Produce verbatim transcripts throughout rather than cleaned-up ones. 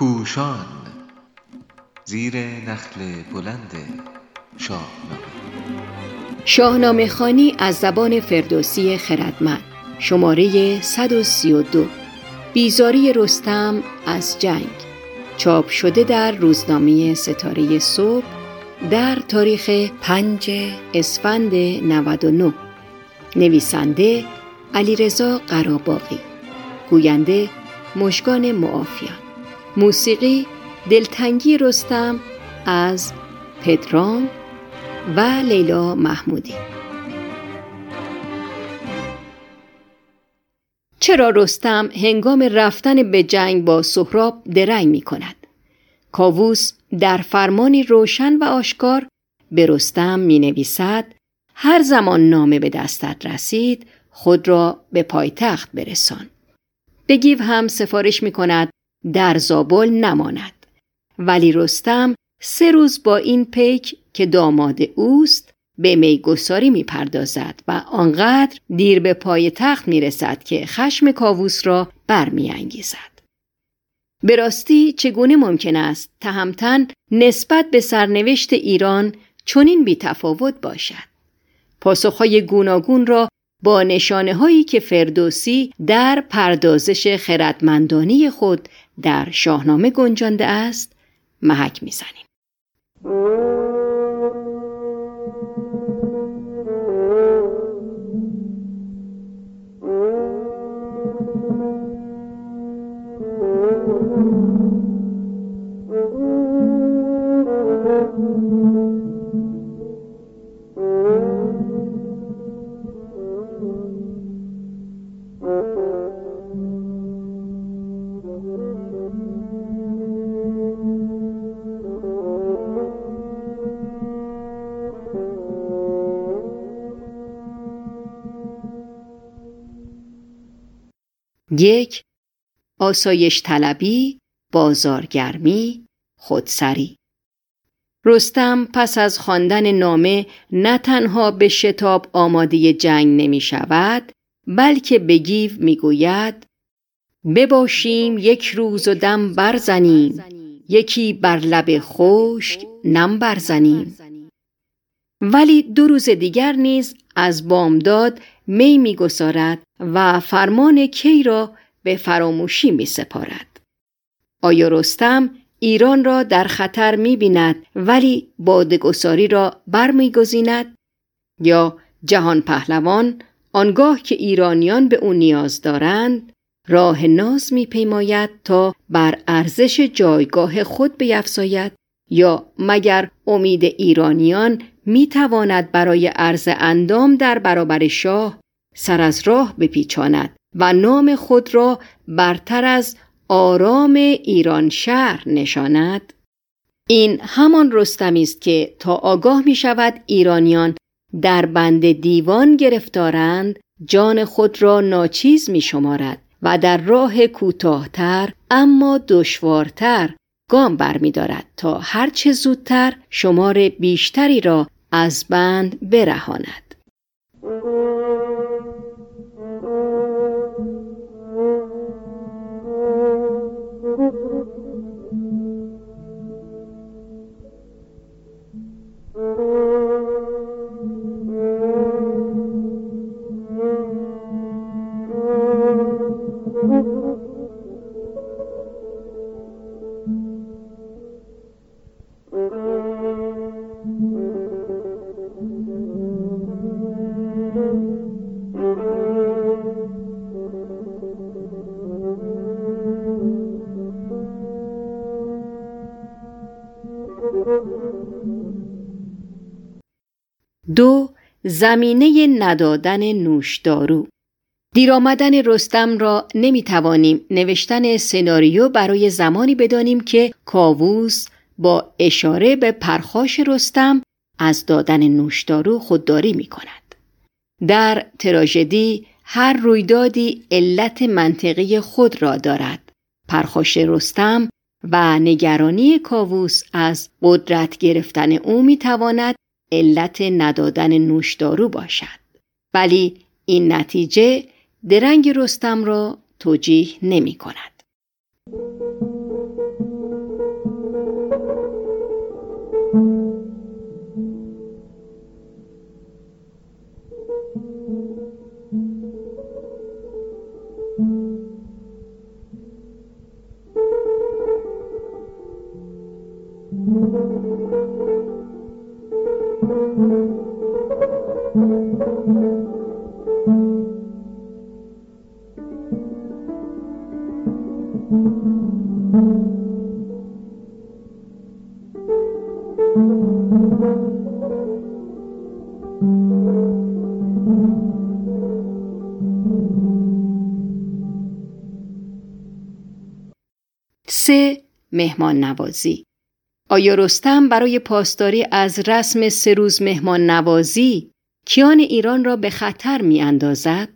پوشان زیر نخل بلند شاهنامه. شاهنامه خوانی از زبان فردوسی خردمند، شماره صد و سی و دو. بیزاری رستم از جنگ، چاپ شده در روزنامه ستاره صبح در تاریخ پنجم اسفند نود و نه. نویسنده علیرضا قراباقی، گوینده مژگان معافیان، موسیقی دلتنگی رستم از پدرام و لیلا محمودی. چرا رستم هنگام رفتن به جنگ با سهراب درنگ می کند؟ کاووس در فرمانی روشن و آشکار به رستم می نویسد هر زمان نامه به دستت رسید خود را به پایتخت برسان. به گیو هم سفارش می کند در زابل نماند، ولی رستم سه روز با این پیک که داماد اوست به میگساری می پردازد و آنقدر دیر به پای تخت می رسد که خشم کاووس را برمی انگیزد. به راستی چگونه ممکن است تهمتن نسبت به سرنوشت ایران چنین بی تفاوت باشد؟ پاسخهای گوناگون را با نشانه هایی که فردوسی در پردازش خردمندانه خود در شاهنامه گنجانده است محک می زنیم. یک، آسایش طلبی، بازارگرمی، خودسری. رستم پس از خواندن نامه نه تنها به شتاب آماده جنگ نمی شود، بلکه به گیو می گوید بباشیم یک روز و دم برزنیم، یکی بر لب خشک نم برزنیم. ولی دو روز دیگر نیز از بامداد می می گسارد و فرمان کی را به فراموشی می سپارد. آیا رستم ایران را در خطر می بیند ولی بادگساری را بر می گزیند؟ یا جهان پهلوان آنگاه که ایرانیان به او نیاز دارند راه ناز می پیماید تا بر ارزش جایگاه خود بیفزاید؟ یا مگر امید ایرانیان می تواند برای عرض اندام در برابر شاه سر از راه بپیچاند و نام خود را برتر از آرام ایرانشهر نشاند؟ این همان رستمی است که تا آگاه می شود ایرانیان در بند دیوان گرفتارند جان خود را ناچیز می شمارد و در راه کوتاهتر اما دشوارتر گام بر می دارد تا هر چه زودتر شمار بیشتری را از بند برهاند. دو، زمینه ندادن نوشدارو. دیر آمدن رستم را نمی توانیم نوشتن سناریو برای زمانی بدانیم که کاووس با اشاره به پرخاش رستم از دادن نوشدارو خودداری می کند. در تراژدی هر رویدادی علت منطقی خود را دارد. پرخاش رستم و نگرانی کاووس از قدرت گرفتن او می تواند علت ندادن نوشدارو باشد، ولی این نتیجه درنگ رستم را توجیه نمی کند. سه. مهمان نوازی. آیا رستم برای پاسداری از رسم سه روز مهمان نوازی کیان ایران را به خطر می اندازد؟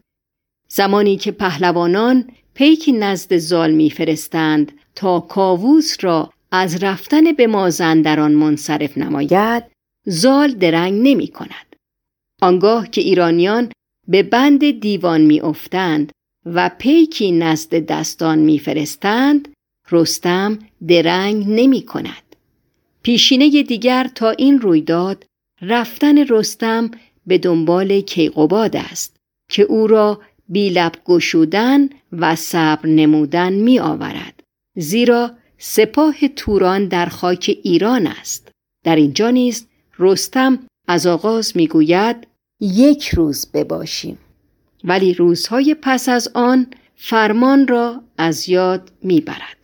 زمانی که پهلوانان پیکی نزد زال می فرستند تا کاووس را از رفتن به مازندران منصرف نماید، زال درنگ نمی کند. آنگاه که ایرانیان به بند دیوان می افتند و پیکی نزد دستان می فرستند، رستم درنگ نمی کند. پیشینه دیگر تا این رویداد رفتن رستم به دنبال کیقباد است که او را بی لب گشودن و صبر نمودن می آورد، زیرا سپاه توران در خاک ایران است. در اینجا نیز رستم از آغاز می گوید یک روز بباشیم، ولی روزهای پس از آن فرمان را از یاد می برد.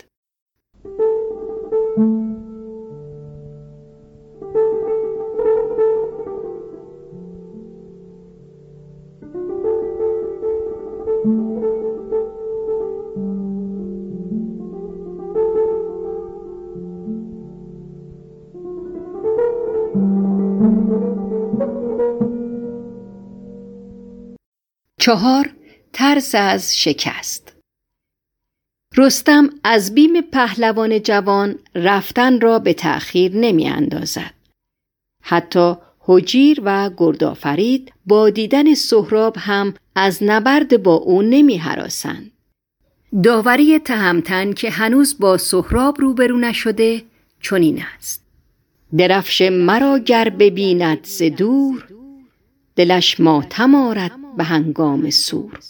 چهار. ترس از شکست. رستم از بیم پهلوان جوان رفتن را به تأخیر نمی اندازد. حتی هجیر و گردآفرید با دیدن سهراب هم از نبرد با او نمی هراسند. داوری تهمتن که هنوز با سهراب روبرو نشده چنین است: درفش مرا گر ببیند ز دور، دلش ماتم آرد به هنگام سور.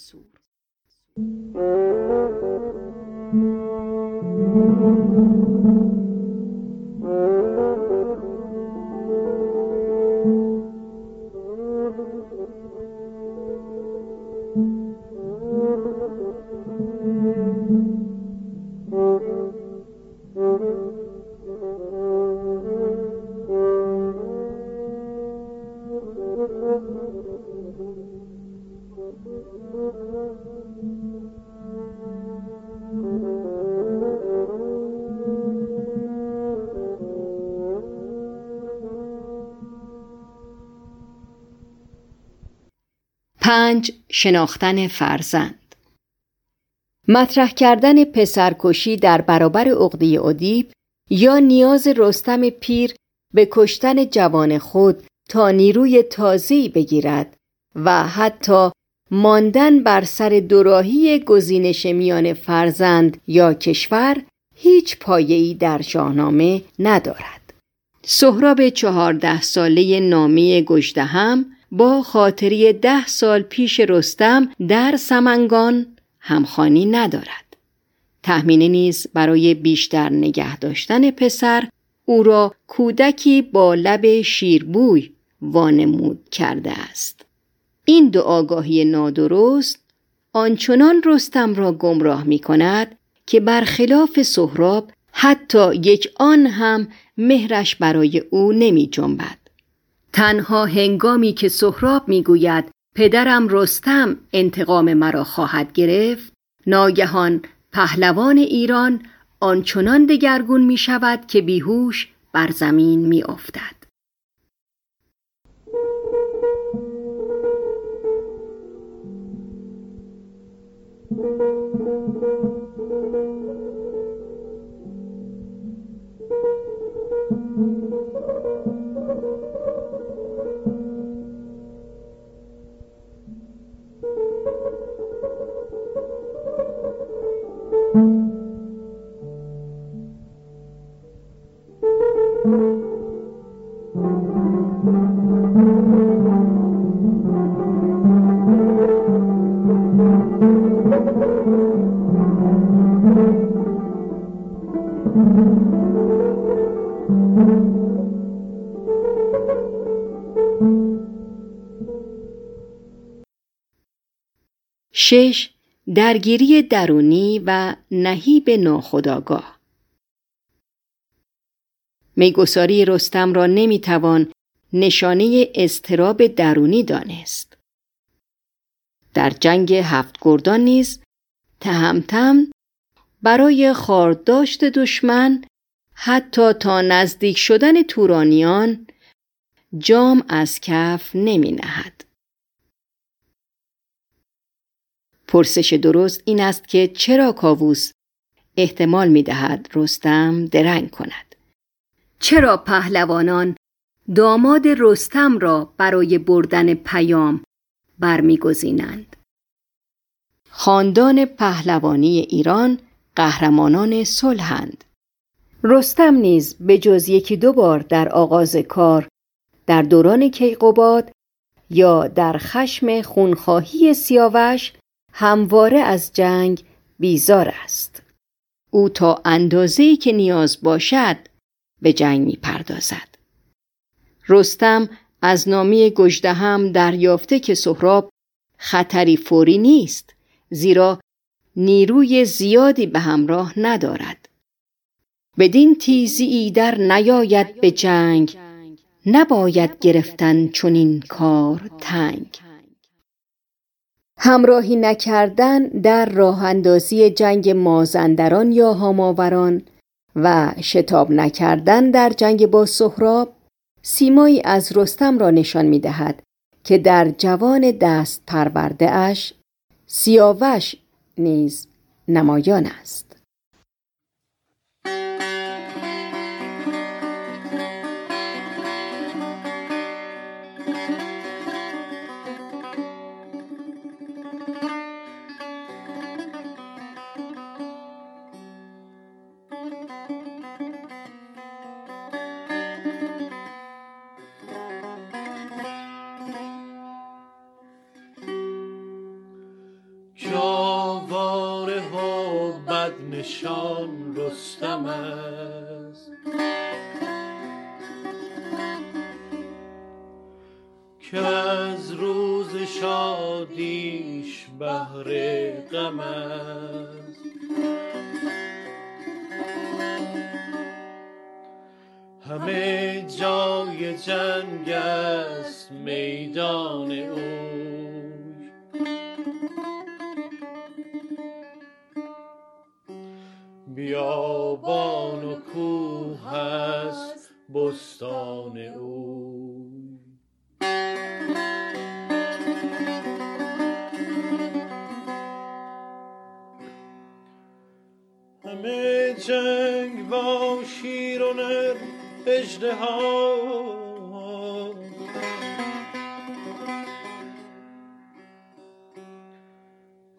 پنج. شناختن فرزند. مطرح کردن پسرکشی در برابر عقده ادیپ یا نیاز رستم پیر به کشتن جوان خود تا نیروی تازه‌ای بگیرد و حتی ماندن بر سر دوراهی گزینش میان فرزند یا کشور هیچ پایه‌ای در شاهنامه ندارد. سهراب چهارده ساله نامی گژدهم با خاطری ده سال پیش رستم در سمنگان همخوانی ندارد. تهمینه نیز برای بیشتر نگه داشتن پسر او را کودکی با لب شیربوی وانمود کرده است. این دو آگاهی نادرست آنچنان رستم را گمراه می کند که برخلاف سهراب حتی یک آن هم مهرش برای او نمی جنبد. تنها هنگامی که سهراب میگوید پدرم رستم انتقام مرا خواهد گرفت، ناگهان پهلوان ایران آنچنان دگرگون می شود که بیهوش بر زمین می افتد. شش. درگیری درونی و نهیب ناخودآگاه. میگساری رستم را نمیتوان نشانه اضطراب درونی دانست. در جنگ هفت گردان نیز تهمتن برای خارداشت دشمن حتی تا نزدیک شدن تورانیان جام از کف نمی نهد. پرسش درست این است که چرا کاووس احتمال می دهد رستم درنگ کند؟ چرا پهلوانان داماد رستم را برای بردن پیام برمی گزینند؟ خاندان پهلوانی ایران قهرمانان صلح‌اند. رستم نیز به جز یکی دو بار در آغاز کار در دوران کیقباد یا در خشم خونخواهی سیاوش همواره از جنگ بیزار است. او تا اندازه‌ای که نیاز باشد به جنگ می پردازد. رستم از نامی گژدهم دریافته که سهراب خطری فوری نیست، زیرا نیروی زیادی به همراه ندارد. بدین تیزی در نیاید به جنگ، نباید گرفتن چنین کار تنگ. همراهی نکردن در راه اندازی جنگ مازندران یا هاماوران و شتاب نکردن در جنگ با سهراب سیمایی از رستم را نشان می دهد که در جوان دست پرورده اش سیاوش نیز نمایان است. نشان رستم است که از روز شادیش بهر غم است، همه جای جنگ است میدان او، بیابان و کوه هست بستان او. همه جنگ با شیر و نر اژدها،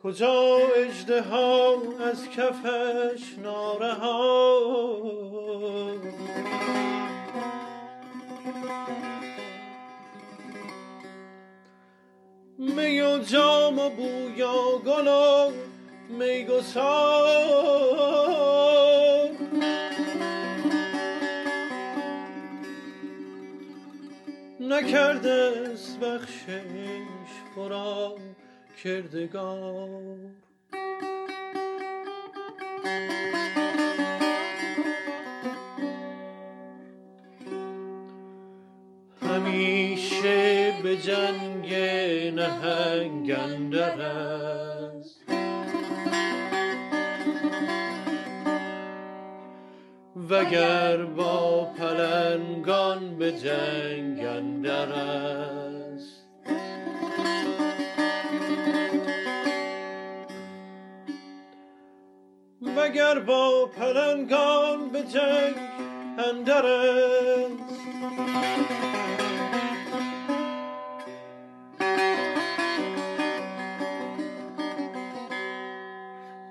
کجا اژدها از کفش نارها، می و جام و بویا گل و میگسار، نکرده است بخشش برا کردگار. همیشه به جنگ نهنگ اندر است وگر با پلنگان به جنگ اندر است. مگر با پلنگان به جنگ اندر است.